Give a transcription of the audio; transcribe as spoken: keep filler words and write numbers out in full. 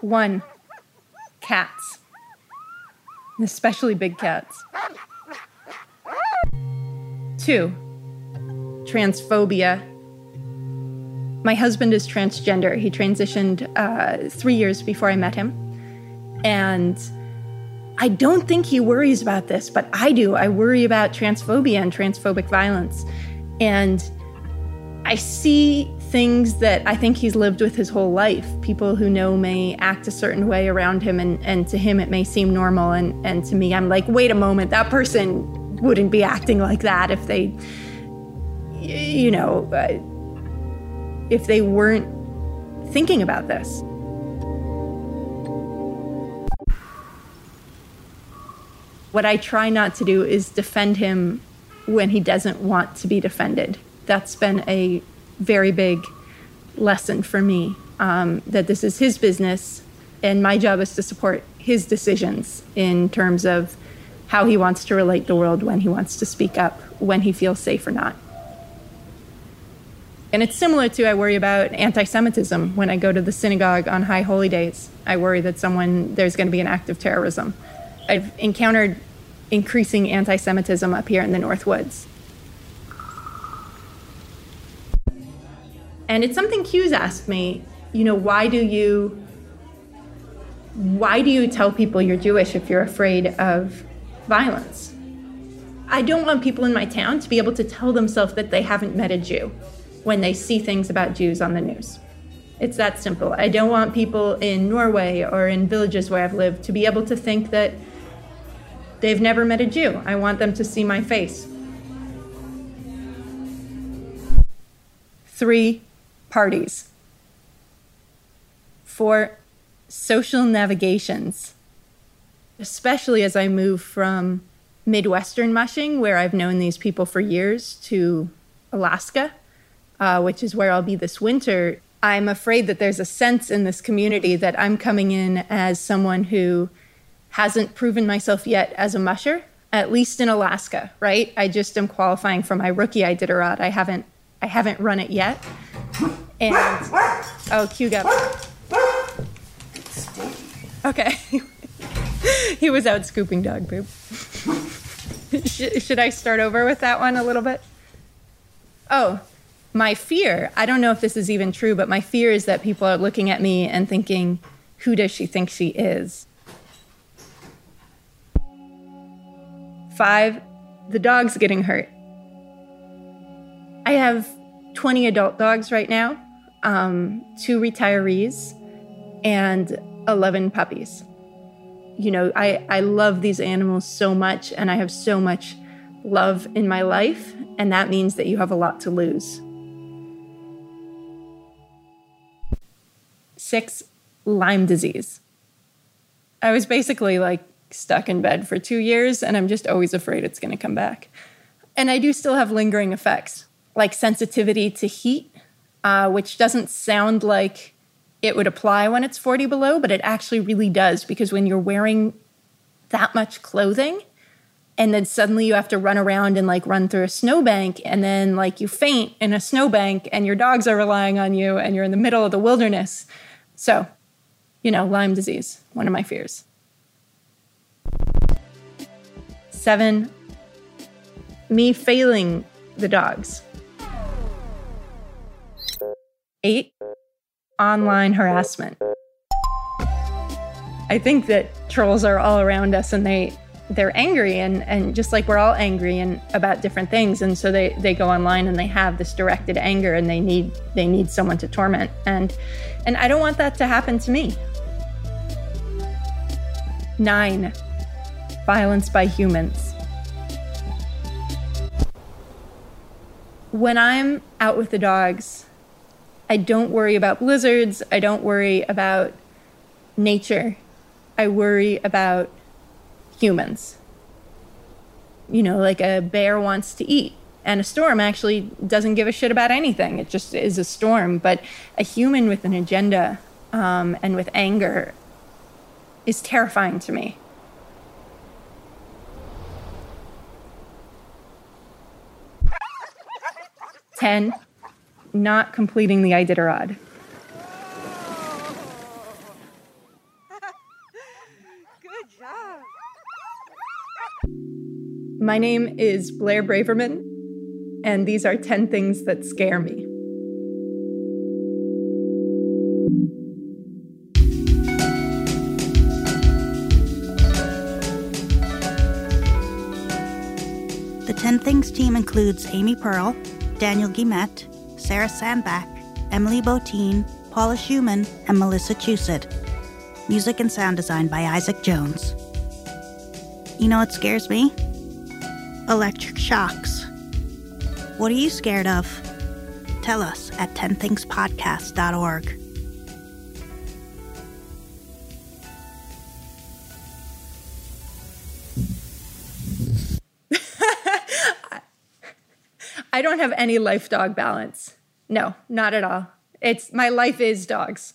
One, cats, especially big cats. Two, transphobia. My husband is transgender. He transitioned uh, three years before I met him. And I don't think he worries about this, but I do. I worry about transphobia and transphobic violence. And I see things that I think he's lived with his whole life. People who know may act a certain way around him, and, and to him it may seem normal. And, and to me, I'm like, wait a moment, that person wouldn't be acting like that if they, you know, if they weren't thinking about this. What I try not to do is defend him when he doesn't want to be defended. That's been a very big lesson for me, um, that this is his business and my job is to support his decisions in terms of how he wants to relate to the world, when he wants to speak up, when he feels safe or not. And it's similar to, I worry about anti-Semitism when I go to the synagogue on high holy days. I worry that someone, there's going to be an act of terrorism. I've encountered increasing anti-Semitism up here in the North Woods. And it's something Hughes asked me, you know, why do you why do you tell people you're Jewish if you're afraid of violence? I don't want people in my town to be able to tell themselves that they haven't met a Jew when they see things about Jews on the news. It's that simple. I don't want people in Norway or in villages where I've lived to be able to think that they've never met a Jew. I want them to see my face. Three. Parties. Four, social navigations, especially as I move from Midwestern mushing, where I've known these people for years, to Alaska, uh, which is where I'll be this winter. I'm afraid that there's a sense in this community that I'm coming in as someone who hasn't proven myself yet as a musher, at least in Alaska, right? I just am qualifying for my rookie Iditarod. I haven't, I haven't run it yet. And, oh, Q got okay. He was out scooping dog poop. Should I start over with that one a little bit? Oh, my fear. I don't know if this is even true, but my fear is that people are looking at me and thinking, who does she think she is? Five, the dog's getting hurt. I have twenty adult dogs right now, um, two retirees, and eleven puppies. You know, I, I love these animals so much, and I have so much love in my life, and that means that you have a lot to lose. Six, Lyme disease. I was basically like stuck in bed for two years, and I'm just always afraid it's going to come back. And I do still have lingering effects, like sensitivity to heat, uh, which doesn't sound like it would apply when it's forty below, but it actually really does, because when you're wearing that much clothing, And then suddenly you have to run around and like run through a snowbank, and then like you faint in a snowbank and your dogs are relying on you and you're in the middle of the wilderness. So, you know, Lyme disease, one of my fears. Seven, me failing the dogs. Eight, online harassment. I think that trolls are all around us, and they they're angry, and, and just like we're all angry and about different things. And so they, they go online and they have this directed anger, and they need they need someone to torment. And and I don't want that to happen to me. Nine, violence by humans. When I'm out with the dogs, I don't worry about blizzards. I don't worry about nature. I worry about humans. You know, like a bear wants to eat, and a storm actually doesn't give a shit about anything. It just is a storm. But a human with an agenda um, and with anger is terrifying to me. ten. Not completing the Iditarod. My name is Blair Braverman, and these are ten Things That Scare Me. The ten Things team includes Amy Pearl, Daniel Guimet, Sarah Sandback, Emily Botin, Paula Schumann, and Melissa Chusid. Music and sound design by Isaac Jones. You know what scares me? Electric shocks. What are you scared of? Tell us at ten things podcast dot org. I don't have any life dog balance. No, not at all. It's my life is dogs.